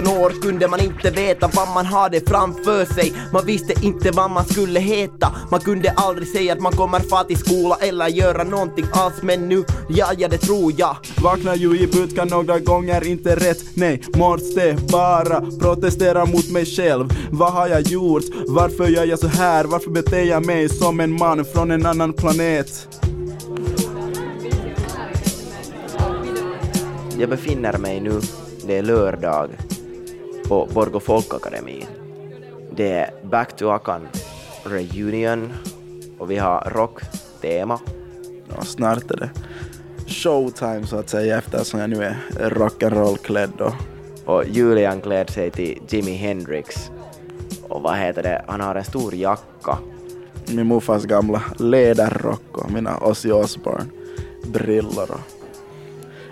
17 år kunde man inte veta vad man hade framför sig. Man visste inte vad man skulle heta. Man kunde aldrig säga att man kommer fatt i skola eller göra någonting alls. Men nu, ja det tror jag. Vaknar ju i budkan några gånger, inte rätt. Nej, måste bara protestera mot mig själv. Vad har jag gjort? Varför gör jag så här? Varför beter jag mig som en man från en annan planet? Jag befinner mig nu, det är lördag, på Borgo Folkakademiin. Det är Back to Akan Reunion och vi har rocktema. Ja, snart är det showtime så att säga, eftersom jag nu är rock'n'roll-klädd då. Och Julian klädd sig till Jimi Hendrix. Och vad heter det? Han har en stor jacka. Min morfars gamla ledarrock och mina Ozzy Osbourne brillor och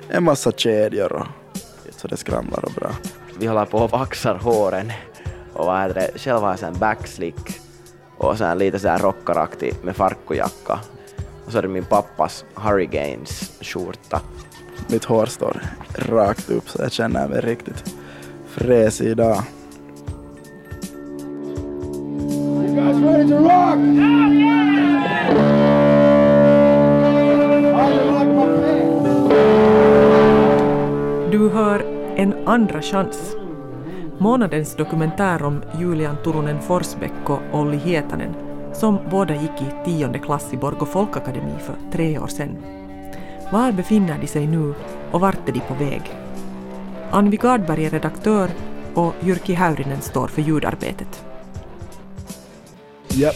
en massa kedjor och så det skramlar och bra. Vi håller på och vaxar håren och vad är det? Själv har jag sen backslick och sen lite sådär rockaraktig med farkujacka. Och så är det min pappas Hurricanes skjorta. Mitt hår står rakt upp så jag känner mig riktigt fräsig idag. You guys ready to rock? Oh, yeah! Du hör En andra chans. Månadens dokumentär om Julian Turunen Forsbäck och Olli Hietanen, som båda gick i 10:e klass i Borgo Folkakademi för 3 år sedan. Var befinner de sig nu och vart är de på väg? Annvi Gardberg är redaktör och Jyrki Häyrinen står för ljudarbetet. Japp.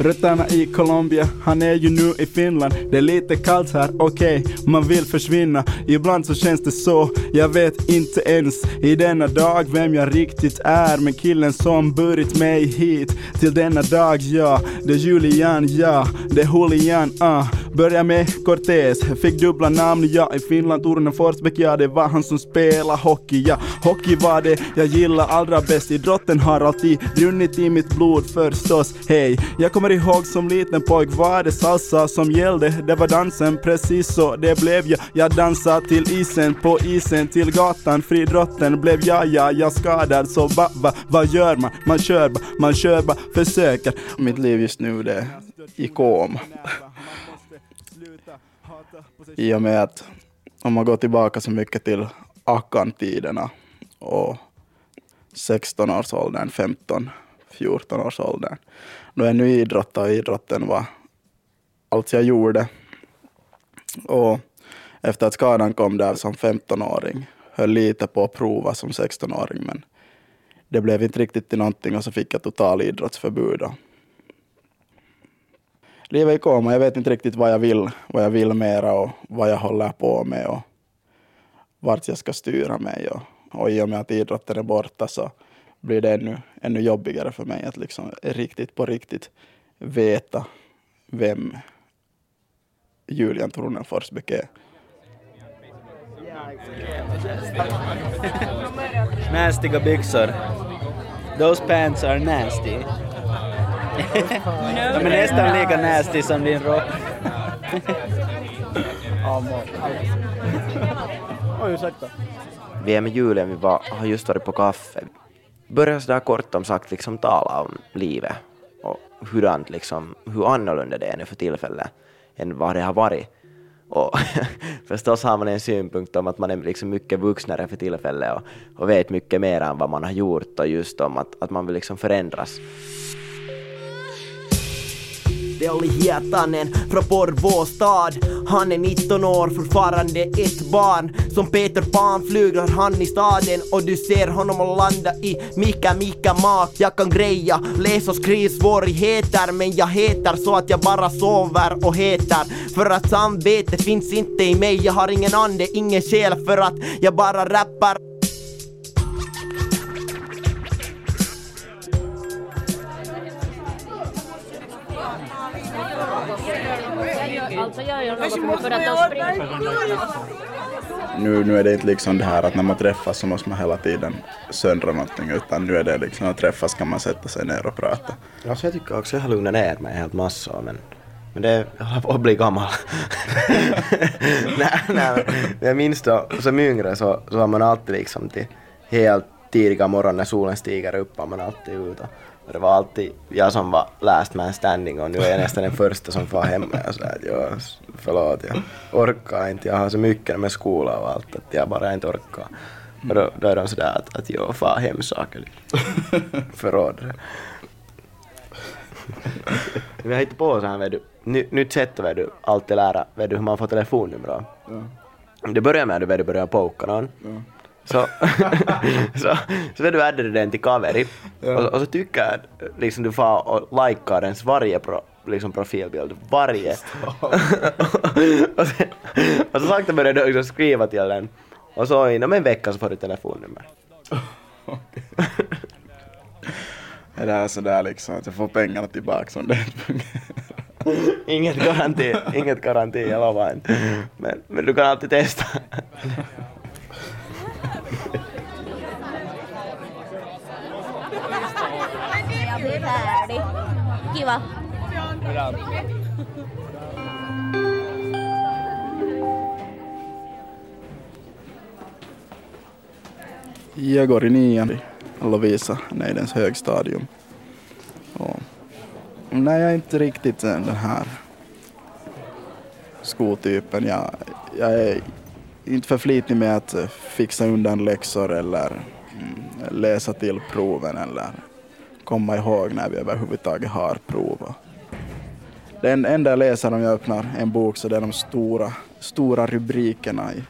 Rötterna i Colombia, han är ju nu i Finland. Det är lite kallt här, okej, man vill försvinna. Ibland så känns det så, jag vet inte ens i denna dag vem jag riktigt är. Men killen som burit mig hit till denna dag, ja. Det är Julian, ja, det är Julian, Börja med Cortez, fick dubbla namn, ja. I Finland, Turunen Forsbäck, ja. Det var han som spelade hockey, ja. Hockey var det jag gillar allra bäst. Idrotten har alltid brunnit i mitt blod, förstås, hej. Jag kommer ihåg som liten pojk var det salsa som gällde. Det var dansen, precis så det blev jag. Jag dansade till isen, på isen till gatan. Fridrotten blev jag skadad. Så vad gör man? Man kör bara, försöker. Mitt liv just nu det är ikom. I och med att om man går tillbaka så mycket till Akan-tiderna och 16-årsåldern, 15-14-årsåldern. Då är nu idrotten var allt jag gjorde. Och efter att skadan kom där som 15-åring höll lite på att prova som 16-åring, men det blev inte riktigt till någonting och så fick jag total idrottsförbud. Livet i koma, jag vet inte riktigt vad jag vill mera och vad jag håller på med och vart jag ska styra mig. Och i och med att idrotten är borta så blir det ännu jobbigare för mig att liksom riktigt på riktigt veta vem Julian Turunen Forsbäck är. Nastiga byxor. Those pants are nasty. De är nästan lika nasty som din rock. Vi är med Julian, vi har just varit på kaffe. Börja sådär kort om sagt liksom tala om livet och hur annorlunda det är nu för tillfället än vad det har varit. Och förstås har man en synpunkt om att man är liksom mycket vuxnare för tillfället och vet mycket mer än vad man har gjort och just om att man vill liksom förändras. Det är Olli Hietanen från Borgå stad. Han är 19 år, fortfarande ett barn. Som Peter Pan flyger han i staden. Och du ser honom och landa i Mika mak. Jag kan greja, läs och skriv svårigheter. Men jag heter så att jag bara sover och heter. För att samvete finns inte i mig. Jag har ingen ande, ingen själ. För att jag bara rappar. Nu är det inte liksom det här att när man träffas så måste man hela tiden söndra någonting, utan nu är det liksom att träffas kan man sätta sig ner och prata. Alltså jag tycker också jag har lugnat ner mig helt massor, men det håller på att bli gammal. Nej, jag minns då som yngre så var man alltid liksom till helt tidiga morgon när solen stiger upp och man alltid är ute. Och det var alltid jag som var last man standing och nu är jag nästan den första som får hemma. Jag sa att förlåt, jag orkar inte. Jag har så mycket med skola och allt att jag bara inte orkar. Och då är de sådär att jag får hem saker. Förråder. Vi har hittat på så här, vet du. Nytt sätt att alltid lära, vet du, hur man får telefonnummer. Ja. Det börjar med att du börjar poka någon. Ja. Så vet du, vädrar du den till kaveri. Ja. Och så tycker jag att liksom, du får och likea dens varje liksom, profilbild. Varje. och så sakta börjar du också skriva till den. Och så inom en vecka så får du telefonnummer. Okay. Är det här sådär liksom att jag får pengarna tillbaka som det fungerar? Inget garanti, jag lovar inte. Men du kan alltid testa. Jag blir färdig. Kiva. Bra. Jag går i nian. Lovisa, Neidens högstadium. Och nej, jag är inte riktigt den här skoltypen. Jag är inte för flitig med att fixa undan läxor eller läsa till proven eller komma ihåg när vi överhuvudtaget har prova. Den enda läsaren, om jag öppnar en bok, så det är de stora rubrikerna i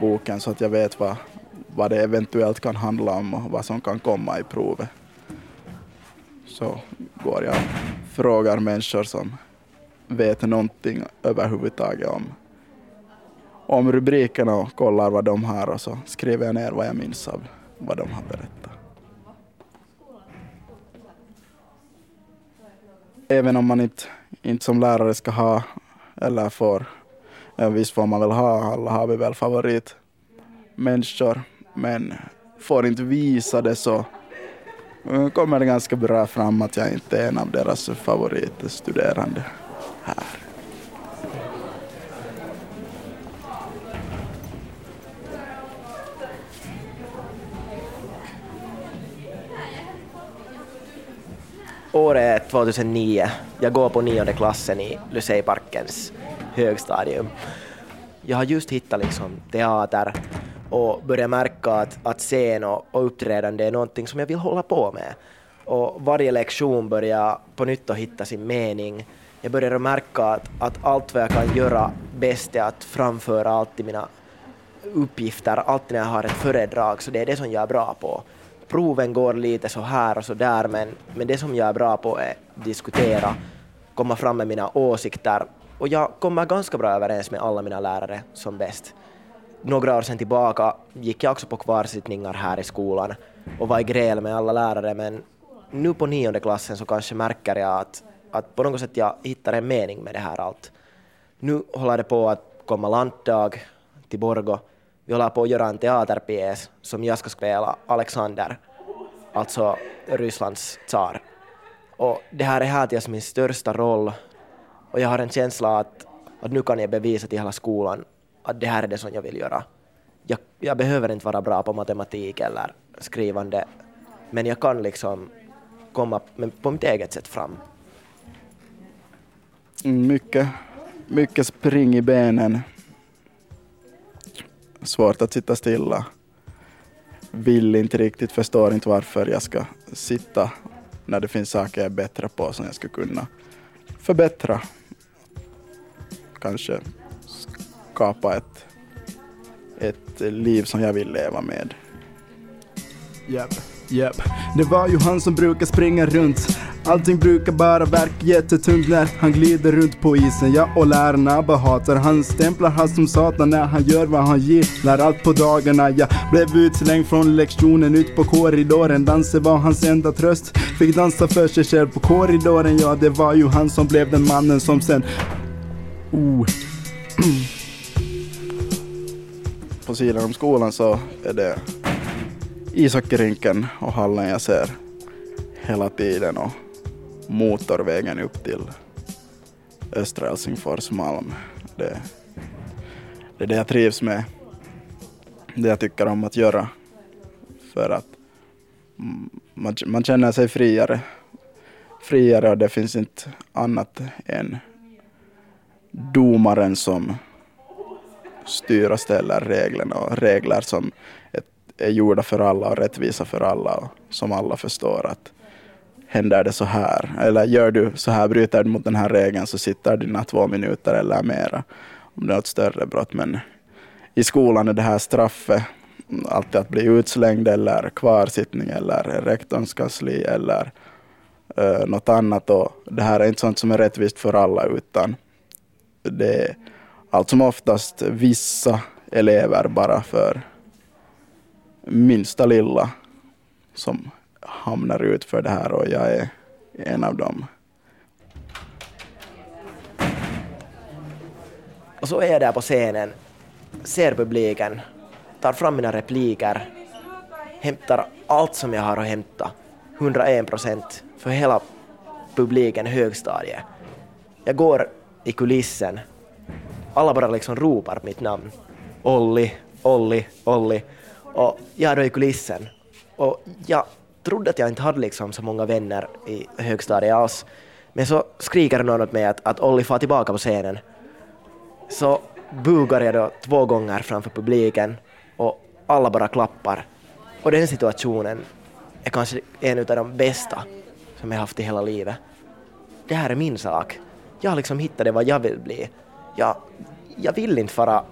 boken så att jag vet vad det eventuellt kan handla om och vad som kan komma i provet. Så går jag och frågar människor som vet någonting överhuvudtaget om rubrikerna och kollar vad de har och så skriver jag ner vad jag minns av vad de har berättat. Även om man inte som lärare ska ha, eller visst får man väl ha, alla har vi väl favoritmänniskor. Men får inte visa det så kommer det ganska bra fram att jag inte är en av deras favoritstuderande här. Året är 2009. Jag går på 9:e klassen i Lycéparkens högstadium. Jag har just hittat liksom teater och börjar märka att scen och uppträdande är någonting som jag vill hålla på med. Och varje lektion börjar på nytt att hitta sin mening. Jag börjar märka att allt vad jag kan göra bäst är att framföra alltid mina uppgifter, alltid när jag har ett föredrag, så det är det som jag är bra på. Proven går lite så här och så där, men det som jag är bra på är diskutera, komma fram med mina åsikter. Och jag kommer ganska bra överens med alla mina lärare som bäst. Några år sedan tillbaka gick jag också på kvarsittningar här i skolan och var i gräl med alla lärare, men nu på 9:e klassen så kanske märker jag att på något sätt jag hittar en mening med det här allt. Nu håller det på att komma landdag till Borgo. Vi håller på att göra en teaterpjäs som jag ska spela Alexander, alltså Rysslands tsar. Och det här är hätias min största roll och jag har en känsla att nu kan jag bevisa till hela skolan att det här är det som jag vill göra. Jag behöver inte vara bra på matematik eller skrivande, men jag kan liksom komma på mitt eget sätt fram. Mycket spring i benen. Svårt att sitta stilla. Vill inte riktigt, förstår inte varför jag ska sitta när det finns saker jag är bättre på som jag ska kunna förbättra. Kanske skapa ett liv som jag vill leva med. Yep. Det var ju han som brukar springa runt. Allting brukar bara verka jättetungt när han glider runt på isen. Ja, och lärarna bara hatar. Han stämplar han som satan när han gör vad han gillar allt på dagarna. Jag blev utslängd från lektionen ut på korridoren. Danser var hans enda tröst. Fick dansa för sig själv på korridoren. Ja, det var ju han som blev den mannen som sen... På sidan om skolan så är det ishockeyrinken och hallen jag ser hela tiden och motorvägen upp till Östra Helsingfors Malm. Det är det jag trivs med, det jag tycker om att göra, för att man känner sig friare och det finns inte annat än domaren som styr och ställer reglerna och regler som är gjorda för alla och rättvisa för alla och som alla förstår att händer det så här eller gör du så här, bryter du mot den här regeln så sitter dina 2 minuter eller mera om det är ett större brott. Men i skolan är det här straffet alltid att bli utslängd eller kvarsittning eller rektorns kansli eller något annat, och det här är inte sånt som är rättvist för alla utan det är allt som oftast vissa elever bara för minsta lilla som hamnar ut för det här, och jag är en av dem. Och så är jag där på scenen, ser publiken, tar fram mina repliker, hämtar allt som jag har att hämta, 101% för hela publiken högstadiet. Jag går i kulissen, alla bara liksom ropar mitt namn, Olli, Olli, Olli, och jag är då i kulissen och jag trodde att jag inte hade liksom så många vänner i högstadiet alls, men så skriker någon åt mig att Olli får tillbaka på scenen, så bugar jag då 2 gånger framför publiken och alla bara klappar, och den situationen är kanske en av de bästa som jag haft i hela livet. Det här är min sak, jag liksom hittade vad jag vill bli. Jag vill inte fara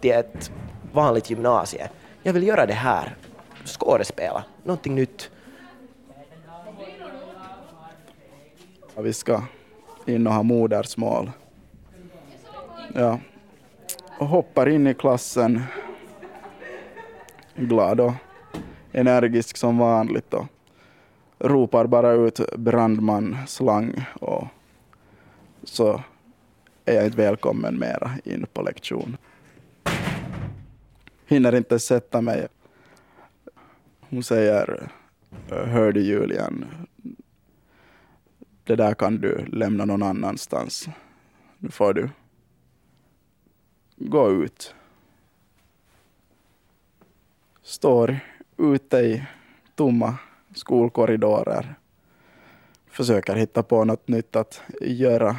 till ett vanligt gymnasie. Jag vill göra det här. Skådespela. Någonting nytt. Ja, vi ska in och ha modersmål. Ja. Och hoppar in i klassen. Glad och energisk som vanligt. Och ropar bara ut brandman, slang. Och så är jag inte välkommen mera in på lektion. Hinner inte sätta mig. Hon säger, hörde Julian, det där kan du lämna någon annanstans. Nu får du gå ut. Står ute i tomma skolkorridorer. Försöker hitta på något nytt att göra.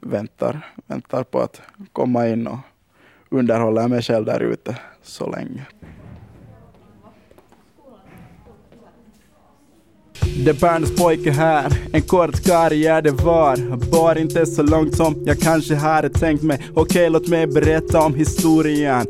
Väntar på att komma in och underhålla mig själv där ute så länge. Det Berns pojke här, en kort karriär det var. Bar inte så långt som jag kanske hade tänkt mig. Okej, låt mig berätta om historien.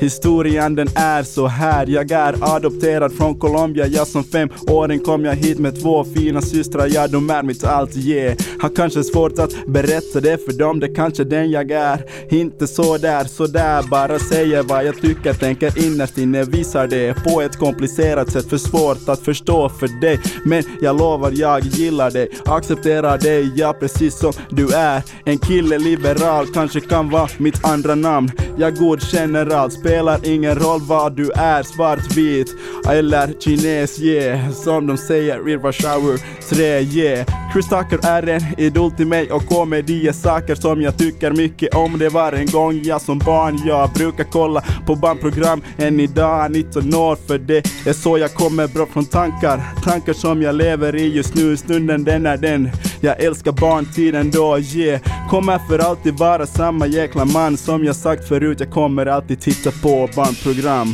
Historien den är så här. Jag är adopterad från Colombia. Jag som 5-åring kom jag hit med 2 fina systrar. Ja, de är mitt allt, yeah. Har kanske svårt att berätta det för dem. Det kanske den jag är. Inte så där. Bara säger vad jag tycker, tänker innerst inne. Visar det på ett komplicerat sätt. För svårt att förstå för dig. Men jag lovar, jag gillar dig. Accepterar dig, ja, precis som du är. En kille liberal kanske kan vara mitt andra namn. Jag godkänner allt. Spelar ingen roll vad du är, svartvit eller kines, yeah. Som de säger i Rush Hour 3, yeah. Chris Tucker är en idol till mig och komedier, saker som jag tycker mycket om. Det var en gång jag som barn, jag brukar kolla på barnprogram. Än idag 19 år, för det är så jag kommer bra från tankar som jag lever i just nu. Stunden den är den, jag älskar barntiden då, yeah. Kommer för alltid vara samma jäkla man. Som jag sagt förut, jag kommer alltid titta på barnprogram.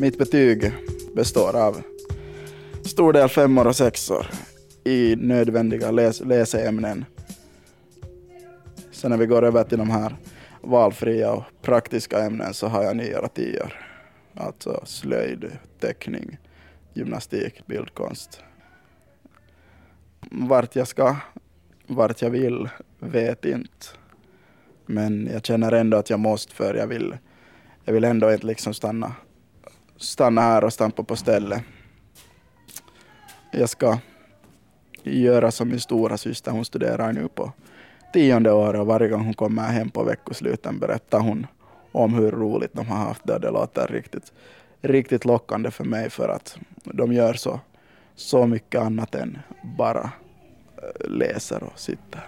Mitt betyg består av stor del 5:or och 6:or i nödvändiga läseämnen. Sen när vi går över till de här valfria och praktiska ämnen så har jag 9:or och 10:or. Alltså slöjd, teckning, gymnastik, bildkonst. Vart jag ska, vart jag vill, vet inte. Men jag känner ändå att jag måste, för jag vill ändå inte liksom stanna här och stampa på stället. Jag ska göra som min stora syster, hon studerar nu på 10:e året, och varje gång hon kommer hem på veckosluten berättar hon om hur roligt de har haft det. Det låter riktigt lockande för mig, för att de gör så mycket annat än bara läser och sitter.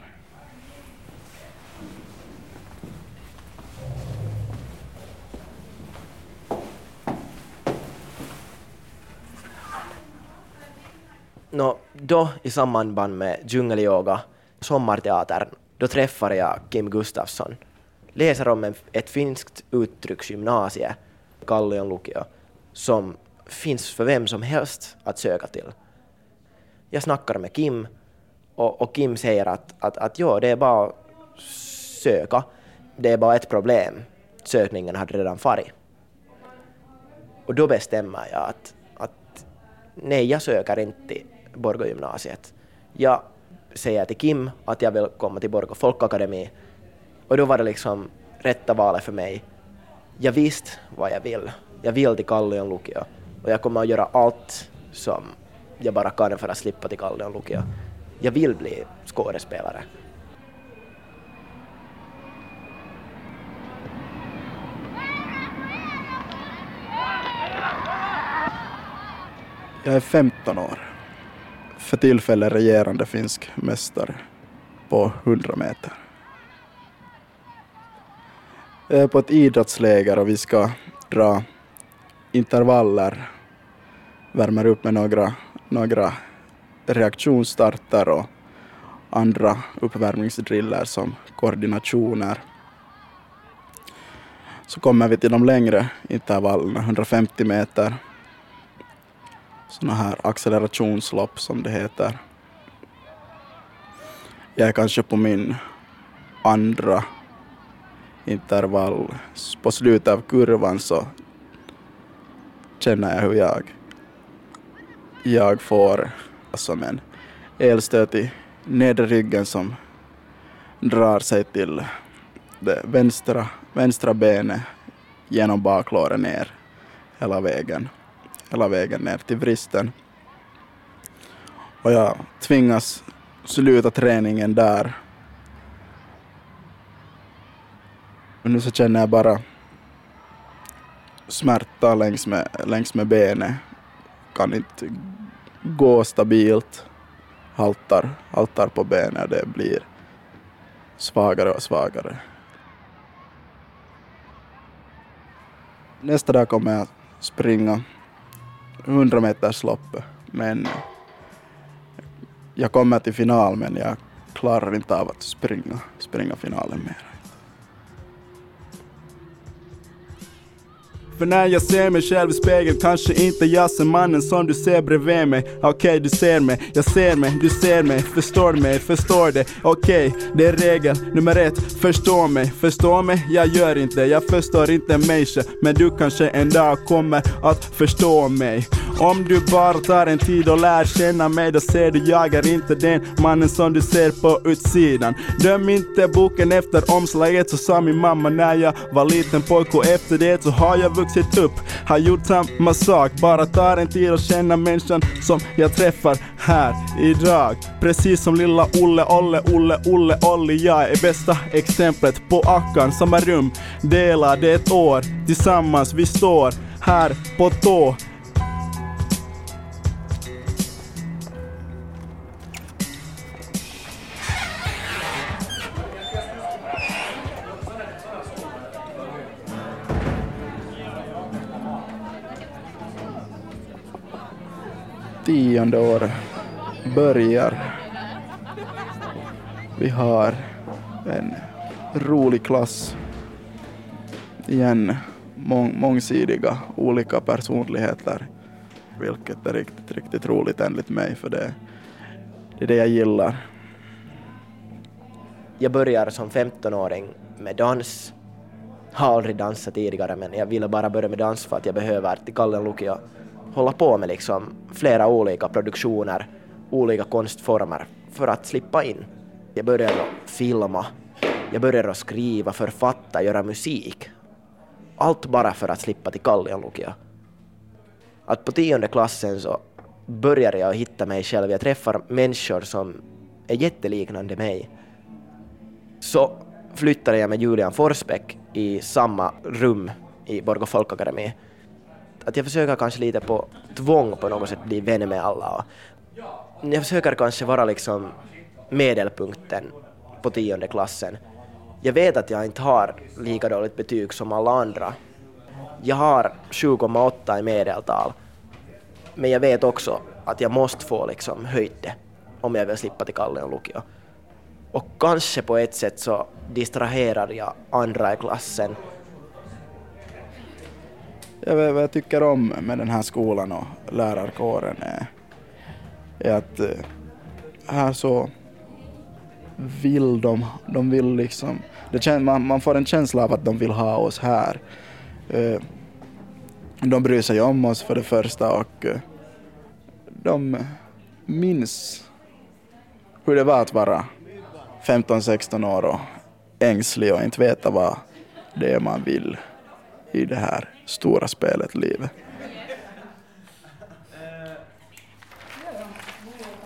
Nå, då i samband med djungelyoga, sommarteatern, då träffade jag Kim Gustafsson. Läser om ett finskt uttrycksgymnasie, Kallion lukio, som finns för vem som helst att söka till. Jag snackar med Kim och Kim säger att ja, det är bara att söka. Det är bara ett problem. Sökningen hade redan farit. Och då bestämmer jag att nej, jag söker inte Borgogymnasiet. Jag säger till Kim att jag vill komma till Borgo Folkakademiin. Och då var det liksom rätta valet för mig. Jag visste vad jag vill. Jag vill till Kallion lukio. Och jag kommer att göra allt som jag bara kan för att slippa till Kallion lukio. Jag vill bli skådespelare. Jag är 15 år. För tillfället regerande finsk mästare på 100 meter. Jag är på ett idrottsläger och vi ska dra intervaller. Värmer upp med några reaktionsstarter och andra uppvärmningsdriller som koordinationer. Så kommer vi till de längre intervallerna, 150 meter. Såna här accelerationslopp som det heter. Jag är kanske på min andra intervall. På slutet av kurvan så känner jag hur jag får som en elstöt i nedre ryggen som drar sig till det vänstra benet genom baklåren ner hela vägen ner till vristen. Och jag tvingas sluta träningen där. Och nu så känner jag bara smärta längs med benet. Kan inte gå stabilt. Haltar på benet. Det blir svagare och svagare. Nästa dag kommer jag springa 100 meters lopp, men jag kommer till final, men jag klarar inte av att springa finalen mer. För när jag ser mig själv i spegeln, kanske inte jag ser mannen som du ser bredvid mig. Okej, du ser mig, jag ser mig, du ser mig, förstår det. Okej, det är regel nummer 1, förstå mig, jag gör inte, jag förstår inte mig själv. Men du kanske en dag kommer att förstå mig. Om du bara tar en tid och lär känna mig, då ser du jag är inte den mannen som du ser på utsidan. Döm inte boken efter omslaget, så sa min mamma när jag var liten pojk. Och efter det så har jag vuxit upp, har gjort samma sak. Bara tar en tid och känna människan som jag träffar här idag. Precis som lilla Olle, Olli. Jag är bästa exemplet på Ackan. Samma rum, delade ett år, tillsammans vi står här på tå. Tionde år börjar. Vi har en rolig klass. Igen mångsidiga olika personligheter. Vilket är riktigt roligt enligt mig, för det är det jag gillar. Jag börjar som 15-åring med dans. Har aldrig dansat tidigare, men jag ville bara börja med dans för att jag behöver till Kallion lukio. Hålla på med liksom flera olika produktioner, olika konstformer för att slippa in. Jag började filma, jag började skriva, författa, göra musik. Allt bara för att slippa till Kallion lukio. Att på 10:e klassen så började jag hitta mig själv. Jag träffar människor som är jätteliknande mig. Så flyttade jag med Julian Forsbäck i samma rum i Borgo Folkakademi. Att jag försöker kanske lite på tvång på något sätt bli vän med alla. Jag försöker kanske vara liksom medelpunkten på 10:e klassen. Jag vet att jag inte har lika dåligt betyg som alla andra. Jag har 7,8 i medeltal. Men jag vet också att jag måste få liksom höjt det om jag vill slippa till Kallion lukio. Och kanske på ett sätt så distraherar jag andra i klassen. Ja, vad jag tycker om med den här skolan och lärarkåren är att här så vill de vill liksom, man får en känsla av att de vill ha oss här. De bryr sig om oss för det första och de minns hur det var att vara 15-16 år och ängslig och inte veta vad det är man vill i det här stora spelet livet.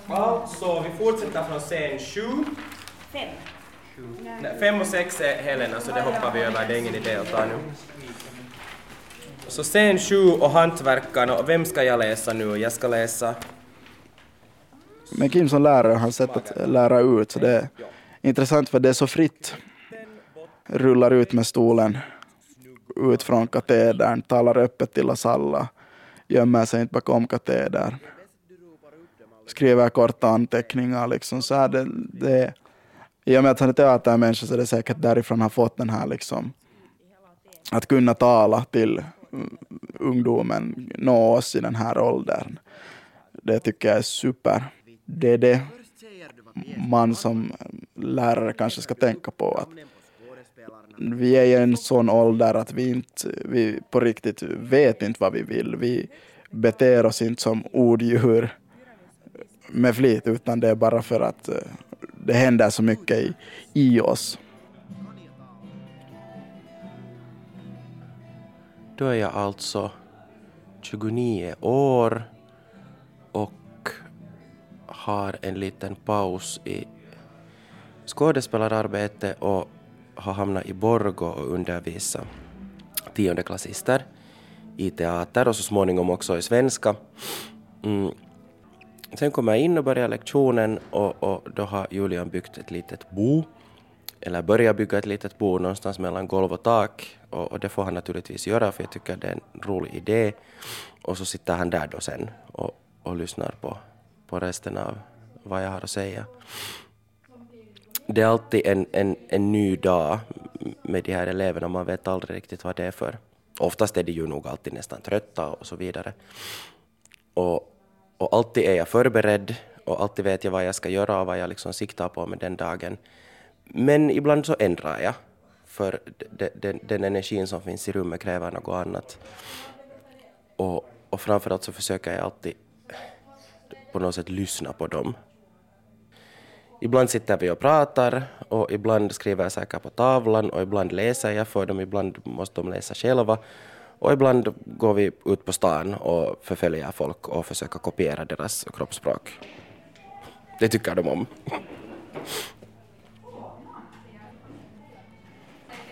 Alltså, vi fortsätter från scen 7. 5 och 6 är Helena, så det hoppar vi över. Det är ingen idé att ta nu. Så scen 7 och hantverkarna. Vem ska jag läsa nu? Jag ska läsa... Men Kim som lärare har sett att lära ut. Så det är intressant för det är så fritt. Rullar ut med stolen. Ut från katedern. Talar öppet till oss alla. Gömmer sig inte bakom katedern. Skriver korta anteckningar liksom så här det i och med att han är teatermänniska så är det säkert därifrån har fått den här liksom att kunna tala till ungdomen, nå oss i den här åldern. Det tycker jag är super. Det är det man som lärare kanske ska tänka på att vi är i en sån ålder att vi på riktigt vet inte vad vi vill. Vi beter oss inte som orddjur med flit, utan det är bara för att det händer så mycket i oss. Då är jag alltså 29 år och har en liten paus i skådespelararbete och har hamnat i Borgo och undervisat 10:e klassister i teater och så småningom också i svenska. Sen kom jag in och började lektionen och då har Julian byggt ett litet bo. Eller börjat bygga ett litet bo någonstans mellan golv och tak. Och det får han naturligtvis göra för jag tycker det är en rolig idé. Och så sitter han där då sen och lyssnar på resten av vad jag har att säga. Det är alltid en ny dag med de här eleverna. Man vet aldrig riktigt vad det är för. Oftast är de ju nog alltid nästan trötta och så vidare. Och alltid är jag förberedd och alltid vet jag vad jag ska göra och vad jag liksom siktar på med den dagen. Men ibland så ändrar jag för den energin som finns i rummet kräver något annat. Och framförallt så försöker jag alltid på något sätt lyssna på dem. Ibland sitter vi och pratar och ibland skriver jag säkert på tavlan och ibland läser jag för dem, ibland måste de läsa själva. Och ibland går vi ut på stan och förföljer folk och försöker kopiera deras kroppsspråk. Det tycker de om.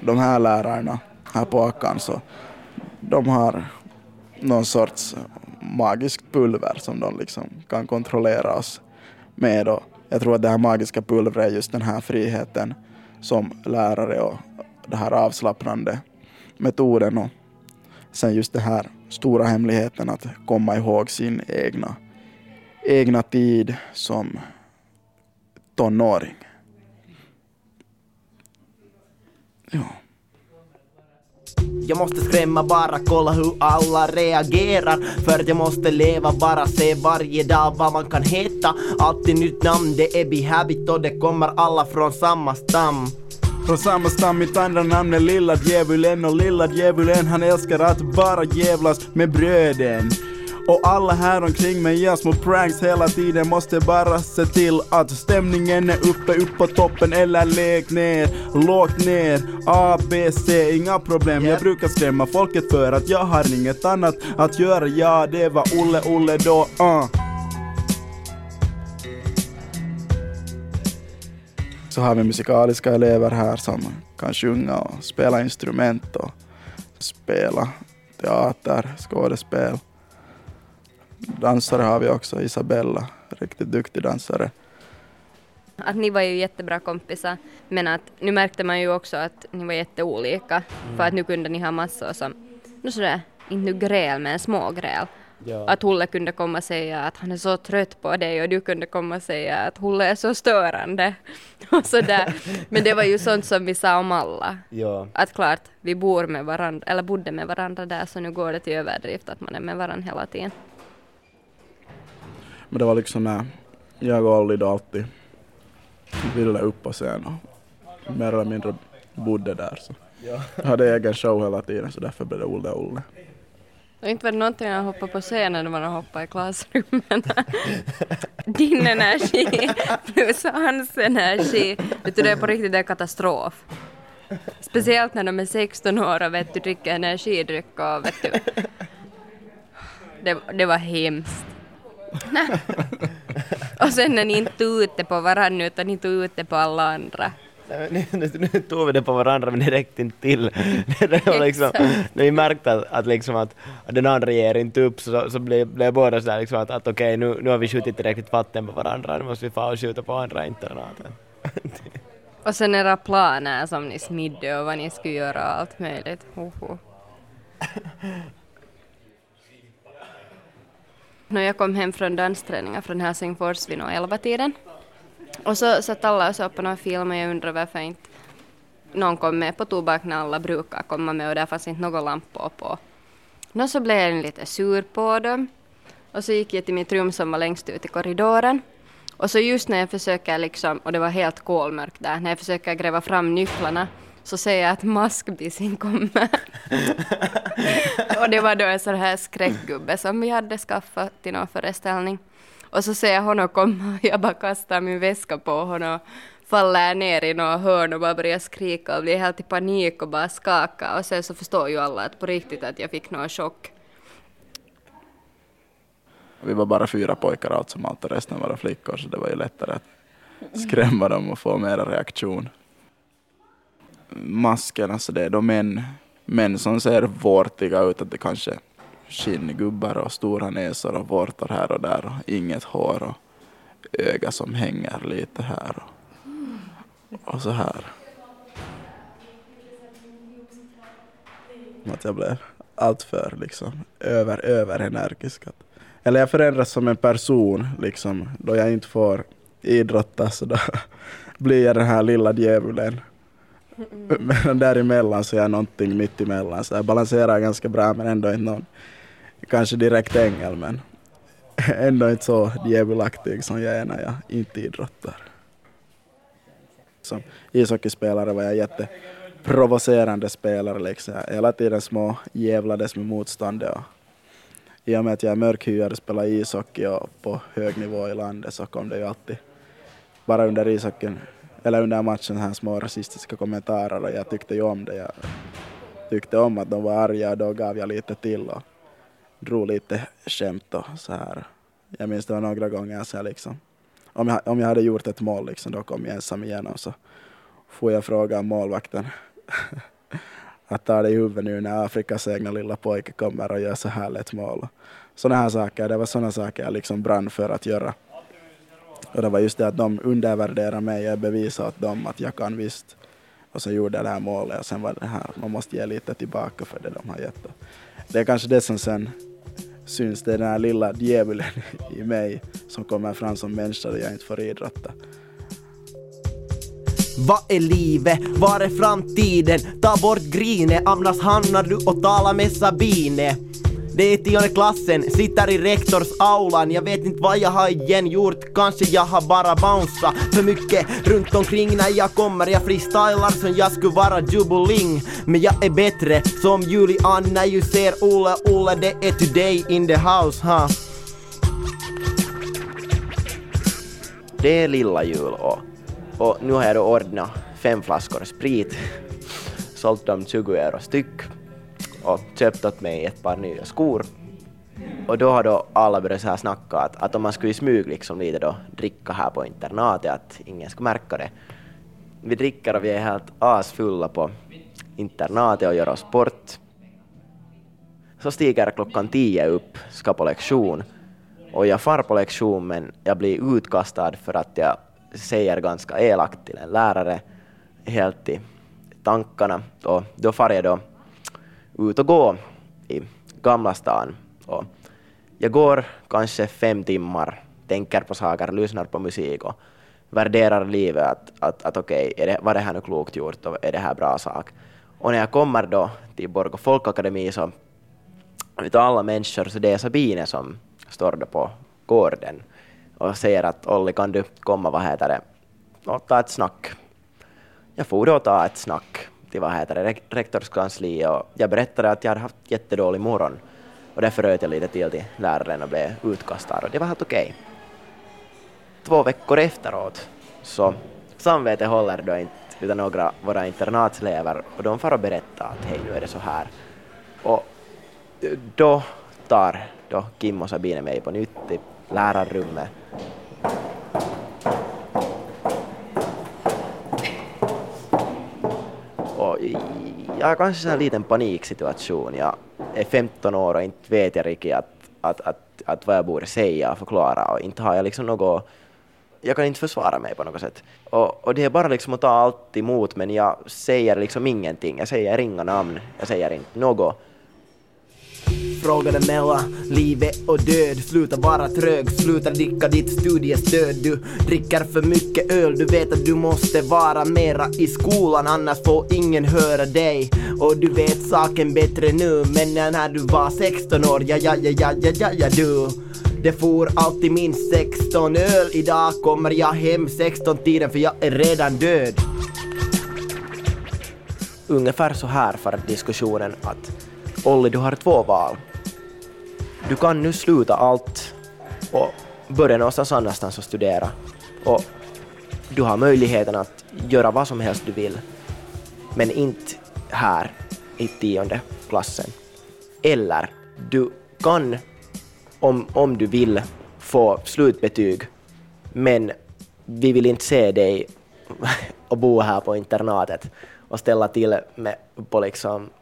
De här lärarna här på Akan så de har någon sorts magiskt pulver som de liksom kan kontrollera oss med. Och jag tror att det här magiska pulvret är just den här friheten som lärare och det här avslappnande metoden och sen just det här stora hemligheten att komma ihåg sin egna tid som tonåring. Ja. Jag måste skrämma bara, kolla hur alla reagerar. För jag måste leva, bara se varje dag vad man kan heta. Alltid nytt namn, det är bihabit och det kommer alla från samma stam. Från samma stam, mitt andra namn är Lilla Djävulen. Och Lilla Djävulen, han älskar att bara jävlas med bröden. Och alla här omkring mig gör små pranks hela tiden. Måste bara se till att stämningen är upp på toppen. Eller lägg ner, lågt ner, A, B, C, inga problem. Jag brukar skrämma folket för att jag har inget annat att göra. Ja, det var Olle då, Så har vi musikaliska elever här som kan sjunga och spela instrument och spela teater, skådespel. Dansare har vi också, Isabella, riktigt duktig dansare. Att ni var ju jättebra kompisar, men att nu märkte man ju också att ni var jätteolika. För att nu kunde ni ha massor som, nu sådär, inte nu gräl men smågräl. Ja. Att Hulle kunde komma och säga att han är så trött på dig och du kunde komma och säga att Hulle är så störande och sådär. Men det var ju sånt som vi sa om alla. Ja. Att klart, vi bor med varandra, eller bodde med varandra där, så nu går det till överdrift att man är med varandra hela tiden. Men det var liksom, jag och Olli då alltid ville upp på scen och mer eller mindre bodde där. Så. Ja. Jag hade egen show hela tiden, så därför blev det Olle. Och inte var det någonting jag hoppade på scenen när man hoppade i klassrummen. Din energi plus hans energi. Vet du, det är på riktigt en katastrof. Speciellt när de är 16 år och vet du, dricker energidryck och vet du. Det var hemskt. Nä. Och sen när ni inte ute på varandra utan ni tog ute på alla andra. Nu tog vi det på varandra men direkt intill. Det var liksom, när vi märkte att den andra ger inte upp så blev båda sådär liksom, att okej, nu har vi skjutit direkt vatten på varandra. Nu måste vi få skjuta på andra internaten. Och sen era planer som ni smidde och vad ni skulle göra allt möjligt. När jag kom hem från dansträningar från Helsingfors vid 11-tiden. Och så satt alla och så på någon film och jag undrar varför inte någon kom med på tobak när alla brukar komma med och där fanns inte någon lampor på. Nå så blev jag lite sur på dem och så gick jag till mitt rum som var längst ut i korridoren och så just när jag försöker liksom, och det var helt kolmörkt där, när jag försöker gräva fram nycklarna så säger jag att maskbissen kommer. Och det var då en sån här skräckgubbe som vi hade skaffat till någon föreställning. Och så ser jag honom komma och jag bara kastar min väska på honom och faller ner i någon hörn och bara börjar skrika och blir helt i panik och bara skaka. Och sen så förstår ju alla att på riktigt att jag fick någon chock. Vi var bara 4 pojkar allt som allt och resten var flickor så det var ju lättare att skrämma dem och få mer reaktion. Masken, alltså det är de män som ser vårtiga ut att det kanske skinnigubbar och stora näsor och vårtor här och där och inget hår och öga som hänger lite här och så här. Att jag blev alltför liksom överenergisk. Eller jag förändras som en person liksom då jag inte får idrotta så då blir jag den här lilla djävulen. Men däremellan så är jag någonting mitt emellan så jag balanserar ganska bra men ändå inte någon kanske direkt ängel men ändå inte så djävulaktig som jag är när jag inte idrottar. Som ishockeyspelare var jag jätteprovocerande spelare liksom. Hela tiden små jävlades med motstånd och i och med att jag är mörkhyad och spelar ishockey och på hög nivå i landet så kom det ju alltid bara under ishockeyn eller under matchen här små rasistiska kommentarer och jag tyckte ju om det. Jag tyckte om att de var arga och då gav jag lite till och drog lite skämt och så här. Jag minns det var några gånger så här liksom. Om jag hade gjort ett mål liksom, då kom jag ensam igenom så får jag fråga målvakten att ta det i huvudet nu när Afrikas egna lilla pojke kommer och gör så här lätt mål. Sådana här saker, det var sådana saker jag liksom brann för att göra. Och det var just det att de undervärderade mig. Jag bevisade åt dem att jag kan visst. Och så gjorde jag det här målet. Och sen var det här. Man måste ge lite tillbaka för det de har gett. Det är kanske det som sen syns. Det är den här lilla djävulen i mig. Som kommer fram som människa och jag inte får idrotta. Vad är livet? Var är framtiden? Ta bort grine. Annars hamnar du och tala med Sabine. Det är 10:e klassen, sitter i rektorsaulan. Jag vet inte vad jag har igen gjort. Kanske jag har bara bounceat för mycket runt omkring när jag kommer. Jag freestylar som jag skulle vara jubiling. Men jag är bättre som Julian när du ser Olle, Olle. Det är today in the house, ha huh? Det är lilla jul och nu har jag då ordnat 5 flaskor sprit. Sålt dem 20 euro styck. Och köpt åt mig ett par nya skor. Och då har då alla börjat så här snacka att om man skulle smyga liksom lite då dricka här på internatet att ingen skulle märka det. Vi dricker och vi är helt asfulla på internatet och gör oss sport. Så stiger klockan 10 upp, ska på lektion. Och jag far på lektion men jag blir utkastad för att jag säger ganska elakt till en lärare helt i tankarna. Och då far jag då ut och gå i Gamla stan och Jag går kanske 5 timmar, tänker på saker, lyssnar på musik och värderar livet, att okej, var det här nu klokt gjort och är det här bra sak? Och när jag kommer då till Borgo Folkakademi så utav alla människor så det är Sabine som står då på gården och säger att Olli, kan du komma, vad heter det, och ta ett snack. Jag får då ta ett snack till vad heter det, rektorskansliet, och jag berättade att jag hade haft jättedålig morgon och därför röt jag lite till läraren och blev utkastad, och det var helt okej. 2 veckor efteråt så samvete håller då inte utan några våra internatselever, och de får berätta att hej, nu är det så här. Och då tar då Kim och Sabine mig på nytt i lärarrummet. Och jag har kanske en liten paniksituation. Jag är 15 år och inte vet jag riktigt att vad jag borde säga och förklara. Och inte har jag liksom något... Jag kan inte försvara mig på något sätt. Och det är bara liksom att ta allt emot, men jag säger liksom ingenting. Jag säger inga namn, jag säger inte något. Frågan är mellan livet och död. Sluta vara trög, sluta dricka ditt studiestöd. Du dricker för mycket öl, du vet att du måste vara mera i skolan, annars får ingen höra dig. Och du vet saken bättre nu, men när du var 16 år, ja du. Det får alltid minst 16 öl. Idag kommer jag hem 16-tiden, för jag är redan död. Ungefär så här för diskussionen, att Olli, du har 2 val. Du kan nu sluta allt och börja någonstans annanstans och studera. Och du har möjligheten att göra vad som helst du vill. Men inte här i 10:e klassen. Eller du kan, om du vill, få slutbetyg. Men vi vill inte se dig och bo här på internatet och ställa till med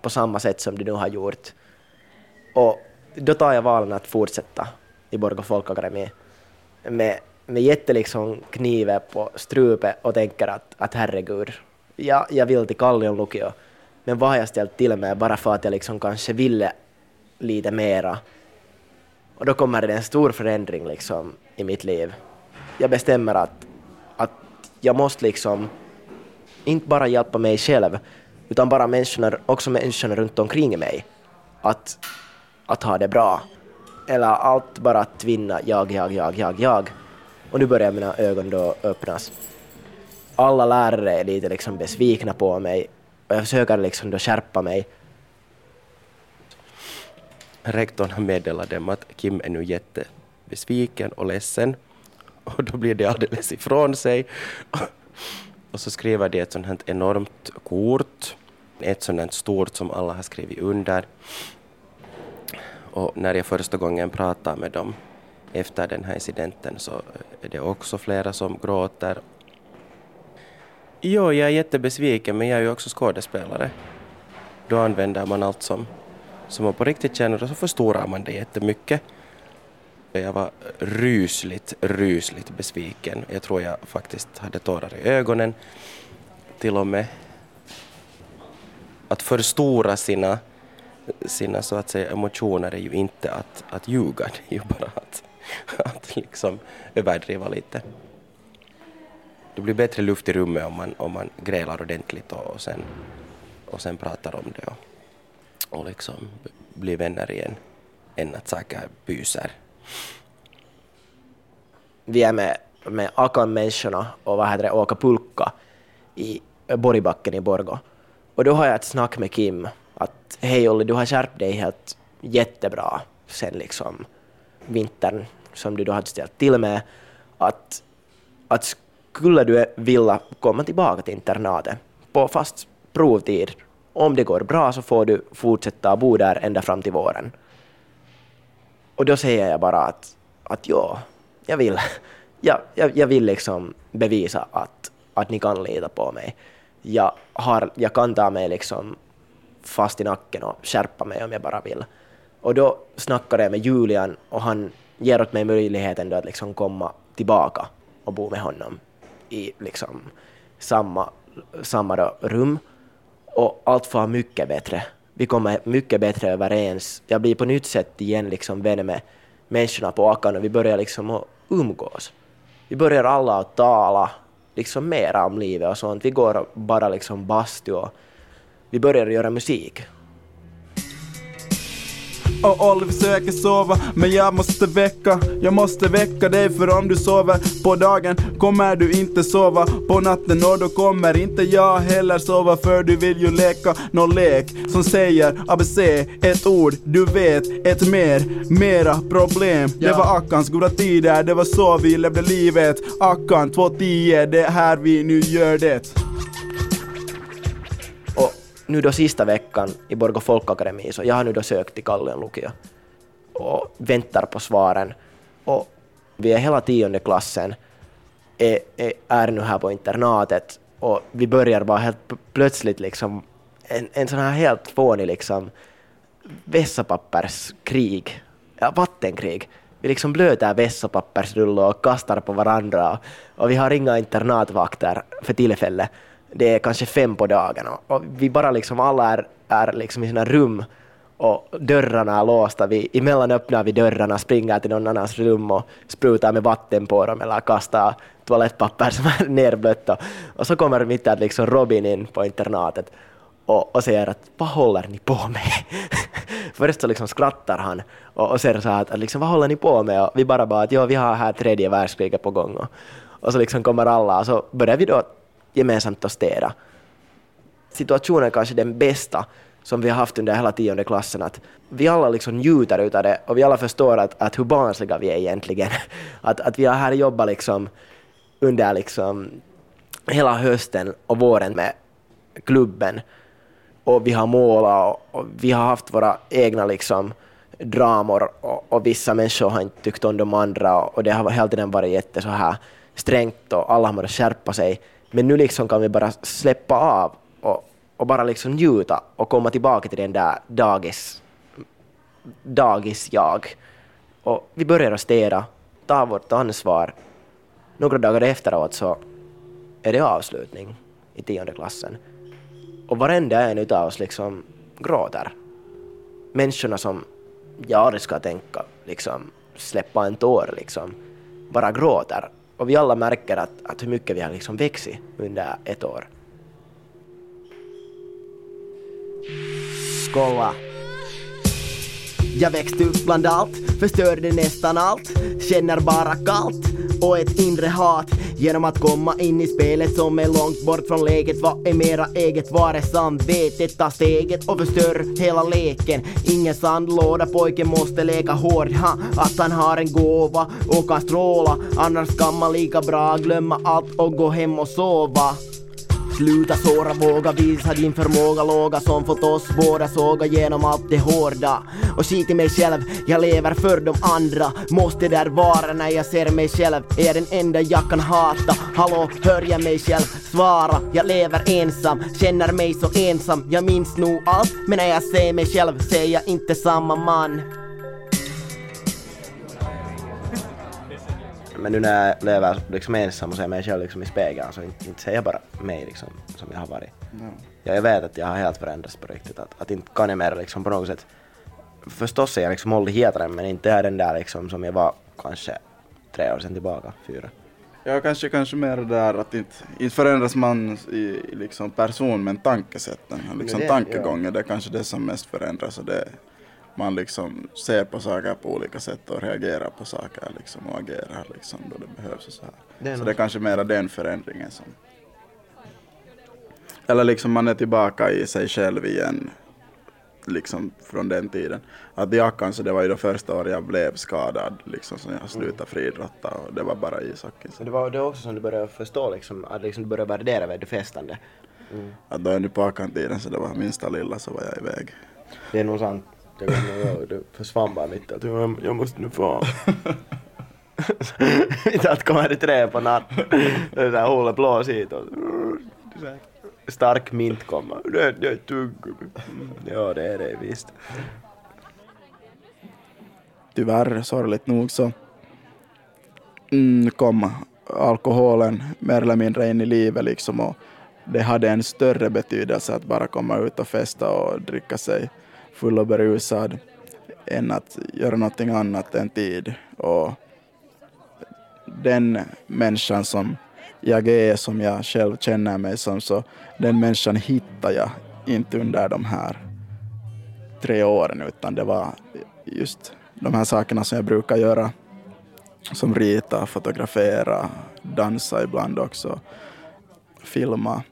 på samma sätt som du nu har gjort. Och då tar jag valen att fortsätta i Borgo Folkakademi med kniven på strupe och tänker att herregud, jag vill till Kallion lukio. Men vad har jag ställt till med bara för att jag kanske ville lite mera? Och då kommer det en stor förändring i mitt liv. Jag bestämmer att jag måste inte bara hjälpa mig själv, utan bara människorna runt omkring mig att ha det bra. Eller allt bara att vinna jag. Och nu börjar mina ögon då öppnas. Alla lärare är lite besvikna på mig och jag försöker då skärpa mig. Rektorn har meddelat dem att Kim är nu jättebesviken och ledsen, och då blir det alldeles ifrån sig. Och så skriver de ett sånt här enormt kort, ett sånt här stort som alla har skrivit under. Och när jag första gången pratar med dem efter den här incidenten så är det också flera som gråter. Jo, jag är jättebesviken, men jag är ju också skådespelare. Då använder man allt som man på riktigt känner, och så förstorar man det jättemycket. Jag var rysligt besviken. Jag tror jag faktiskt hade tårar i ögonen. Till och med att förstora sina så att säga emotioner är ju inte att ljuga. Det är ju bara att överdriva lite. Det blir bättre luft i rummet om man grälar ordentligt och sen pratar om det och blir vänner igen, än att saker byser. Vi är med Akan-människorna och åka pulka i Borgbacken i Borgo. Och då har jag ett snack med Kim att hej Olli, du har skärpt dig helt jättebra sen vintern som du då hade ställt till med, att skulle du vilja komma tillbaka till internatet på fast provtid, om det går bra så får du fortsätta bo där ända fram till våren. Och då säger jag bara att ja, jag vill. Jag vill bevisa att ni kan lita på mig. Jag kan ta mig fast i nacken och skärpa mig om jag bara vill. Och då snackade jag med Julian och han ger åt mig möjligheten att komma tillbaka och bo med honom i samma då rum. Och allt var mycket bättre. Vi kommer mycket bättre överens. Jag blir på nytt sätt igen vän med människorna på Akan och vi börjar liksom att umgås. Vi börjar alla att tala liksom mera om livet och sånt. Vi går bara liksom bastu och vi börjar göra musik. Och Olli försöker sova, men jag måste väcka dig, för om du sover på dagen kommer du inte sova på natten, och då kommer inte jag heller sova, för du vill ju leka någon lek som säger ABC, ett ord, du vet, ett mera problem. Det var Akkans goda tider, det var så vi levde livet. Akkan 210, det här vi nu gör det. Nu då sista veckan i Borgo Folkakademiin, så jag har nu då sökt till Kallion lukio och väntar på svaren. Och vi är hela 10:e klassen är nu här på internatet, och vi börjar bara helt plötsligt liksom en sån här helt fånig liksom vässapapperskrig, vattenkrig. Vi liksom blötar vässapappersrullor och kastar på varandra, och vi har inga internatvakter för tillfället. Det är kanske 5 på dagen och vi bara liksom alla är liksom i sina rum och dörrarna är låsta. Emellan öppnar vi dörrarna, springer till någon annans rum och sprutar med vatten på dem eller kastar toalettpapper som är nerblött. Och så kommer mitt att liksom Robin in på internatet och säger att vad håller ni på med? Först så liksom skrattar han och säger så här att liksom, vad håller ni på med? Och vi bara att vi har här 3:e världskriget på gång. Och så liksom kommer alla och så börjar vi då gemensamt att städa. Situationen är kanske den bästa som vi har haft under hela 10:e klassen, att vi alla liksom njuter utav det och vi alla förstår att hur barnsliga vi är egentligen. Att vi har här jobbat liksom under liksom hela hösten och våren med klubben, och vi har målat och vi har haft våra egna liksom dramor och vissa människor har inte tyckt om de andra och det har hela tiden varit jätte så här strängt och alla har måste skärpa sig. Men nu liksom kan vi bara släppa av och bara liksom njuta och komma tillbaka till den där dagis jag. Och vi börjar städa, ta vårt ansvar. Några dagar efteråt så är det avslutning i 10:e klassen. Och varenda en utav oss liksom gråter. Människorna som jag aldrig ska tänka liksom släppa en tår liksom bara gråter. Och vi alla märker att hur mycket vi har liksom växit under ett år. Kolla! Jag växte upp bland allt, förstörde nästan allt, känner bara kallt och ett inre hat. Genom att komma in i spelet som är långt bort från läget, vad är mera eget, var är samvetet, ta steget och förstör hela leken. Ingen sandlåda, pojken måste leka hård, att han har en gåva och kan stråla, annars kan man lika bra glömma allt och gå hem och sova. Sluta såra, våga visa din förmåga, låga som fått oss båda såga genom allt det hårda. Och skit i mig själv, jag lever för de andra, måste där vara när jag ser mig själv, är den enda jag kan hata. Hallå, hör jag mig själv svara, jag lever ensam, känner mig så ensam, jag minns nog allt, men när jag ser mig själv ser jag inte samma man. Men nu när jag lever liksom ensam och ser mig själv liksom i spegeln, så inte ser jag bara mig liksom som jag har varit. No. Jag vet att jag har helt förändrats på riktigt. Att inte kan jag mer liksom på något sätt. Förstås är jag liksom Olli Hietanen, men inte är den där liksom som jag var kanske 3 år sedan tillbaka, 4. Ja, kanske mer där att inte förändras man i liksom person, men tankesätten. Liksom tankegången, ja. Det är kanske det som mest förändras, och det man liksom ser på saker på olika sätt och reagerar på saker liksom och agerar liksom då det behövs och så här. Så det är kanske mera den förändringen som... Eller liksom man är tillbaka i sig själv igen liksom från den tiden. Att i Akan så det var ju då första året jag blev skadad liksom, så jag slutade friidrotta och det var bara ishockey. Så. Det var det också som du började förstå liksom, att liksom du började värdera vad du festande. Mm. Att då är du på Akan-tiden så det var minsta lilla så var jag iväg. Det är nog sant. Det försvann bara lite. Jag måste nu få... Att komma till 3 på natten. Det där hålet blås hit. Stark mint kommer. Det är tugg. Ja, det är det visst. Tyvärr, sorgligt nog så kom alkoholen mer eller mindre in i livet liksom. Och det hade en större betydelse att bara komma ut och festa och dricka sig full och berusad än att göra någonting annat en tid. Och den människan som jag är, som jag själv känner mig som, så den människan hittar jag inte under de här 3 åren, utan det var just de här sakerna som jag brukar göra, som rita, fotografera, dansa ibland också, filma.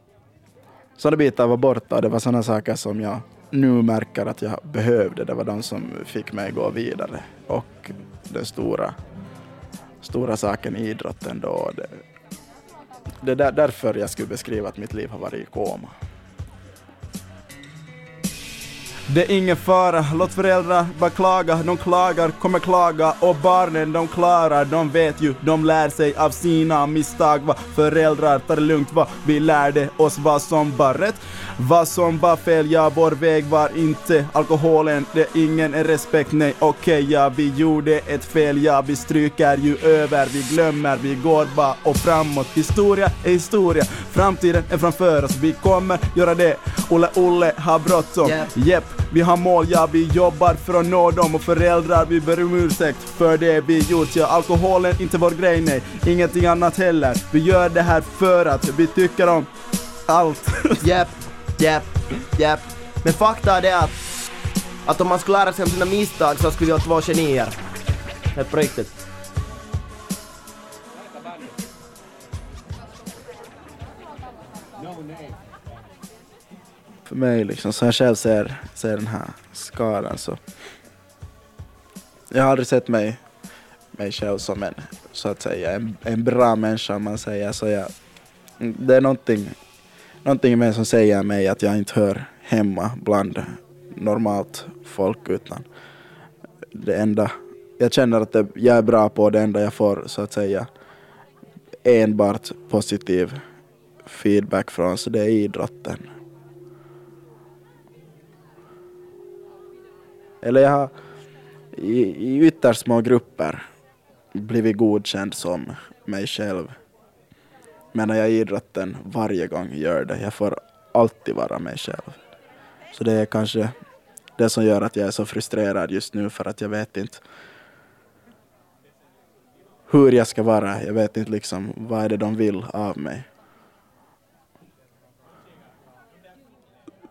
Sådana bitar var borta, det var sådana saker som jag nu märker att jag behövde. Det var de som fick mig gå vidare, och den stora saken i idrotten då. Det är därför jag skulle beskriva att mitt liv har varit i koma. Det är ingen fara, låt föräldrar bara klaga, de klagar, kommer klaga, och barnen de klarar, de vet ju, de lär sig av sina misstag, va? Föräldrar tar det lugnt, va? Vi lärde oss vad som var rätt, vad som var fel, ja, vår väg var inte alkoholen, det är ingen respekt, nej okej, ja, vi gjorde ett fel, ja, vi stryker ju över, vi glömmer, vi går bara och framåt, historia är historia, framtiden är framför oss, vi kommer göra det, Olle har bråttom, yep. Vi har mål, ja, vi jobbar för att nå dem, och föräldrar, vi ber om ursäkt för det vi gjort, ja, alkoholen inte vår grej, nej, ingenting annat heller, vi gör det här för att vi tycker om allt. Japp. Men fakta är det att om man skulle lära sig om sina misstag så skulle jag 2 genier. Helt på riktigt. För mig liksom, så jag själv ser den här skalan, så jag har aldrig sett mig själv som en, så att säga, en bra människa, om man säger så. Det är någonting i mig som säger mig att jag inte hör hemma bland normalt folk, utan det enda jag känner att jag är bra på, det enda jag får, så att säga, enbart positiv feedback från, så det är idrotten. Eller jag har i ytterst små grupper blivit godkänd som mig själv. Men när jag i idrotten varje gång gör det, jag får alltid vara mig själv. Så det är kanske det som gör att jag är så frustrerad just nu, för att jag vet inte hur jag ska vara. Jag vet inte liksom vad är det de vill av mig.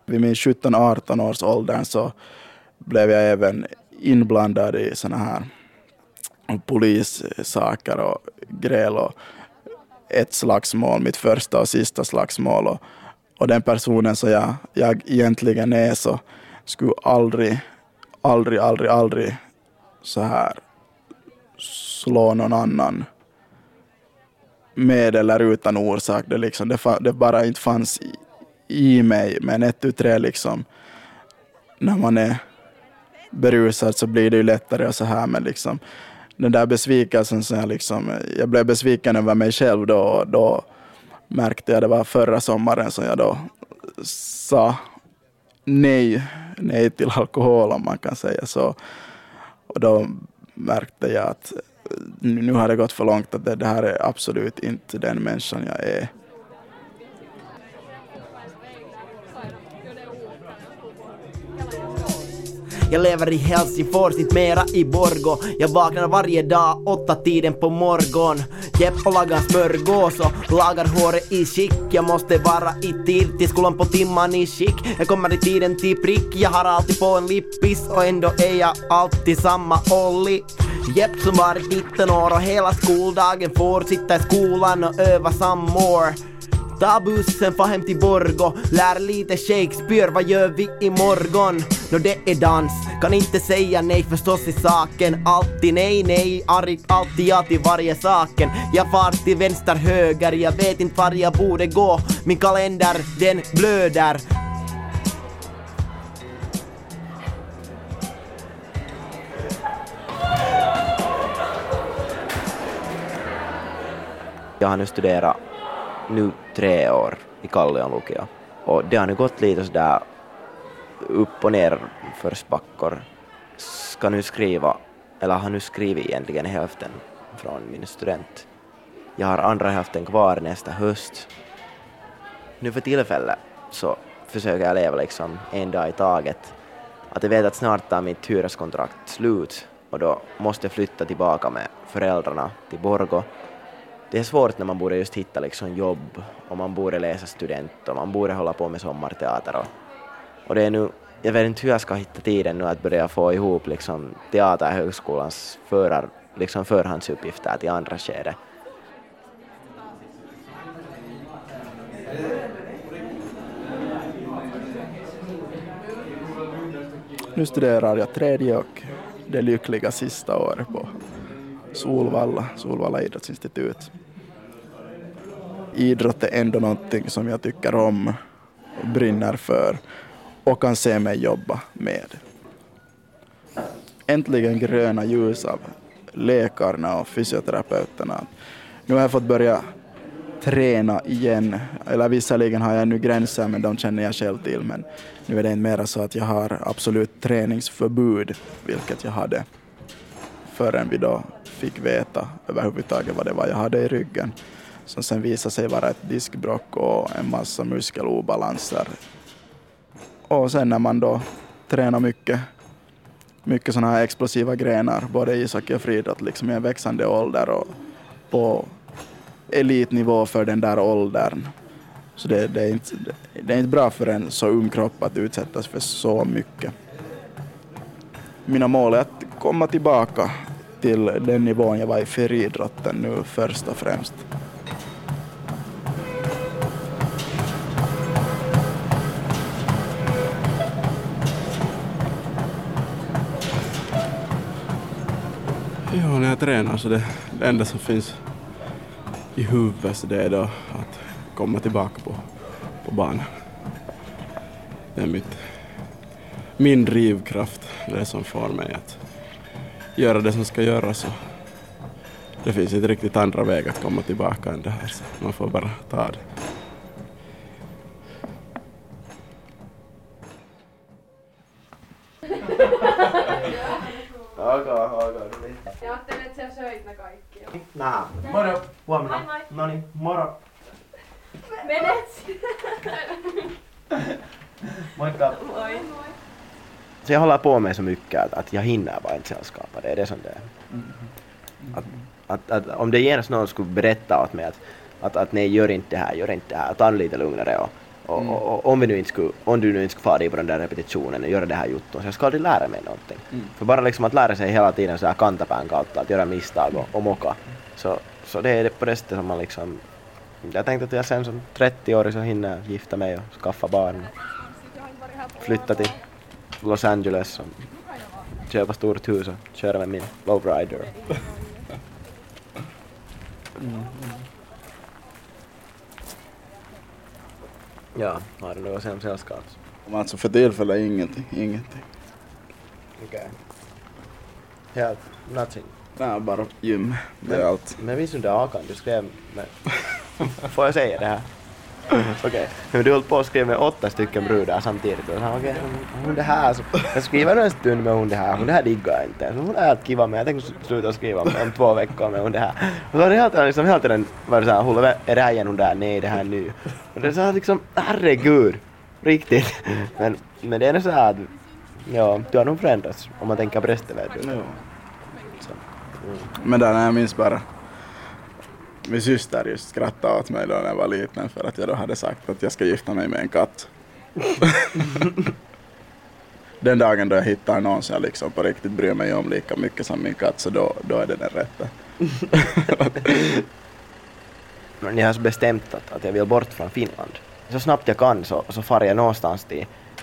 Vid min 17-18 års åldern så blev jag även inblandad i såna här polissaker och gräl, och ett slagsmål, mitt första och sista slagsmål, och den personen som jag egentligen är, så skulle aldrig så här slå någon annan med eller utan orsak. Det liksom, det bara inte fanns i mig, men 1, 2, 3 liksom, när man är berusad så blir det ju lättare och så här, men liksom den där besvikelsen, så jag blev besviken över mig själv då, och då märkte jag, det var förra sommaren som jag då sa nej till alkohol, om man kan säga så, och då märkte jag att nu har det gått för långt, att det här är absolut inte den människan jag är. Jag lever i Helsingfors, inte mera i Borgo. Jag vaknar varje dag 8-tiden på morgon. Jeppo lagar smörgås och lagar håret i skick. Jag måste vara i tid till skolan på timman i skick. Jag kommer i tiden till prick. Jag har alltid på en lippis och ändå är jag alltid samma Olli. Jepp som varit 19 år och hela skoldagen får sitta i skolan och öva some more. Ta bussen, far hem till Borgo, lär lite Shakespeare, vad gör vi imorgon? Nå det är dans, kan inte säga nej, förstås i saken. Alltid nej, arg, alltid ja till varje saken. Jag far till vänster, höger, jag vet inte var jag borde gå. Min kalender, den blöder. Jag har nu studerat 3 år i Kallion lukio, och det har nu gått lite sådär upp och ner för spackor. Ska nu skriva, eller har nu skrivit egentligen hälften från min student. Jag har andra hälften kvar nästa höst. Nu för tillfället så försöker jag leva liksom en dag i taget. att jag vet att snart tar mitt hyreskontrakt slut och då måste jag flytta tillbaka med föräldrarna till Borgo. Det är svårt när man borde just hitta liksom jobb och man borde läsa student och man borde hålla på med sommarteater. Och det är nu, jag vet inte hur jag ska hitta tiden nu att börja få ihop liksom teaterhögskolans förhandsuppgifter till andra skede. Nu studerar jag tredje och det lyckliga sista året på Solvalla idrottsinstitut. Idrott är ändå någonting som jag tycker om och brinner för och kan se mig jobba med. Äntligen gröna ljus av läkarna och fysioterapeuterna. Nu har jag fått börja träna igen. Eller visserligen har jag nu gränser, men de känner jag själv till. Men nu är det inte mer så att jag har absolut träningsförbud, vilket jag hade förrän vi då fick veta överhuvudtaget vad det var jag hade i ryggen. Som sen visade sig vara ett diskbrock och en massa muskelobalanser. Och sen när man då tränar mycket sådana här explosiva grenar, både ishockey och friidrott, liksom i en växande ålder och på elitnivå för den där åldern. Så det är inte bra för en så ung kropp att utsättas för så mycket. Mina mål är att komma tillbaka till den nivån jag var i friidrotten nu först och främst. Ja, när jag tränar så det enda som finns i huvudet så det är då att komma tillbaka på banan. Det är min drivkraft, det som får mig att göra det som ska göras. Det finns inte riktigt andra vägar att komma tillbaka än det här, så man får bara ta det. Jag har tänkt sen söit nä kaikki jo. Nää. Moro. Huomenna. No niin, moro. Menet. Moikka. Moi. Så jag håller på med så mycket att jag hinner bara inte sällskapa. Det är det som det är. Att om det genast någon skulle berätta åt mig att nej, gör inte det här, ta det lite lugnare och om du nu inte skulle fara i på den där repetitionen och göra det här jutton, så ska aldrig lära mig någonting. För bara liksom att lära sig hela tiden så här kantapään kautta, att göra misstag och mocka. Så det är det på det sättet som man liksom... Jag tänkte att jag sen som 30 år så hinner gifta mig och skaffa barn. Flytta till Los Angeles och köpa stort hus och köra med min lowrider. Ja, har du något sällskap? Alltså för tillfället ingenting. Okej. Okay. Helt, nothing. Nej, bara gym. Det är allt. Men visst under Akan, du skrev med... Får jag säga det här? Okej. Okay. Du höll på att skriva med 8 stycken brudar samtidigt. Och sa, hon det här. Så jag skriver en stund med hon det här. Hon det här diggar inte. Så hon är helt kiva med. Jag tänker sluta skriva om 2 veckor med hon det här. Och så har det liksom hela tiden varit så här. Är det här igen hon där? Nej, det här nu. Och det är så här liksom, herregud. Riktigt. Men det är nog så här att, ja, du har nog förändrats. Om man tänker prästervärlden. Ja. Men där när jag minns bara. Min syster just skrattade åt mig då när jag var liten för att jag då hade sagt att jag ska gifta mig med en katt. Den dagen då jag hittar någon som jag liksom på riktigt bryr mig om lika mycket som min katt, så då är det den rätta. Men jag har så bestämt att jag vill bort från Finland. Så snabbt jag kan så far jag någonstans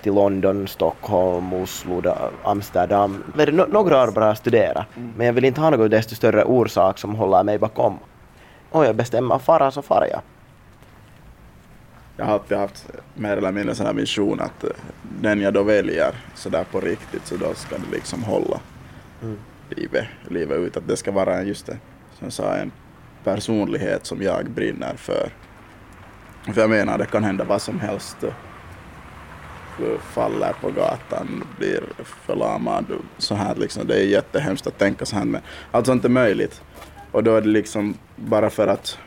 till London, Stockholm, Oslo, Amsterdam. Några år bara studera. Men jag vill inte ha något desto större orsak som håller mig bakom. Och jag bestämmer fara så far jag. Jag har alltid haft mer eller mindre sån här vision att den jag då väljer så där på riktigt, så då ska det liksom hålla livet ut. Att det ska vara just det, som sa, en personlighet som jag brinner för. För jag menar, det kan hända vad som helst. Du faller på gatan, blir förlamad, så här liksom. Det är jättehemskt att tänka så här, men allt sånt är möjligt. Och då är det liksom bara för att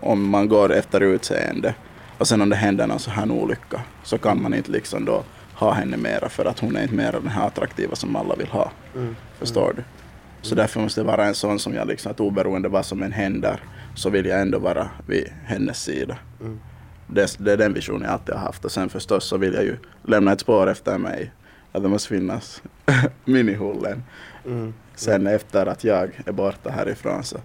om man går efter utseende och sen om det händer någon så här olycka, så kan man inte liksom då ha henne mera, för att hon är inte mera den här attraktiva som alla vill ha. Mm. Förstår du? Så därför måste det vara en sån som jag liksom, att oberoende vad som än händer så vill jag ändå vara vid hennes sida. Mm. Det är den visionen jag alltid har haft. Och sen förstås så vill jag ju lämna ett spår efter mig. Att det måste finnas minihullen. Mm. Sen efter att jag är borta härifrån så.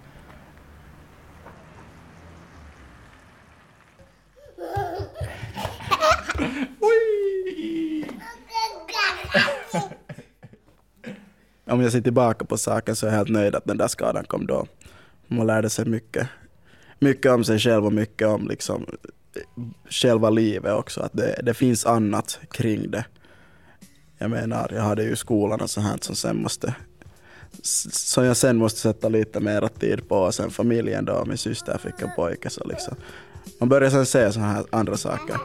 Om jag ser tillbaka på saken så är jag helt nöjd att den där skadan kom då. Man lärde sig mycket om sig själv och mycket om liksom själva livet också. Att det finns annat kring det. Jag menar, jag hade ju skolan och så här som jag sen måste sätta lite mer tid på. Och sen familjen då, min syster fick en pojke så liksom. Man börjar sen se såna här andra saker.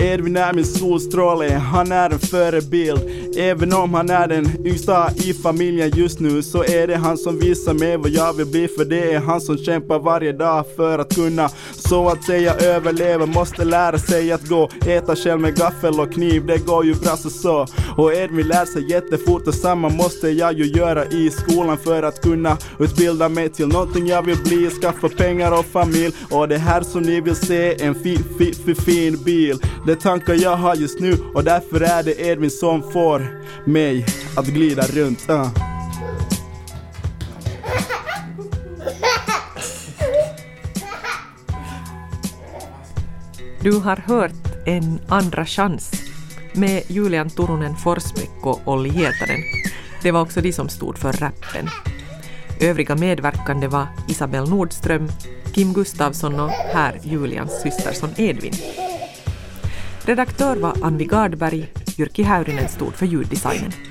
Edvin är min solstråle, han är en förebild. Även om han är den yngsta i familjen just nu så är det han som visar mig vad jag vill bli. För det är han som kämpar varje dag för att kunna så att säga överleva. Måste lära sig att gå, äta själv med gaffel och kniv. Det går ju bra så. Och Edvin lär sig jättefort och samma måste jag ju göra i skolan för att kunna utbilda mig till någonting jag vill bli. Skaffa pengar och familj. Och det här som ni vill se, en fin bil. Det tankar jag har just nu och därför är det Edvin som får mig att glida runt. Du har hört En andra chans med Julian Turunen Forsbäck och Olli Hietanen. Det var också de som stod för rappen. Övriga medverkande var Isabel Nordström, Kim Gustafsson och här Julians systerson Edvin. Redaktör var Annvi Gardberg, Jyrki Häyrinen stod för ljuddesignen.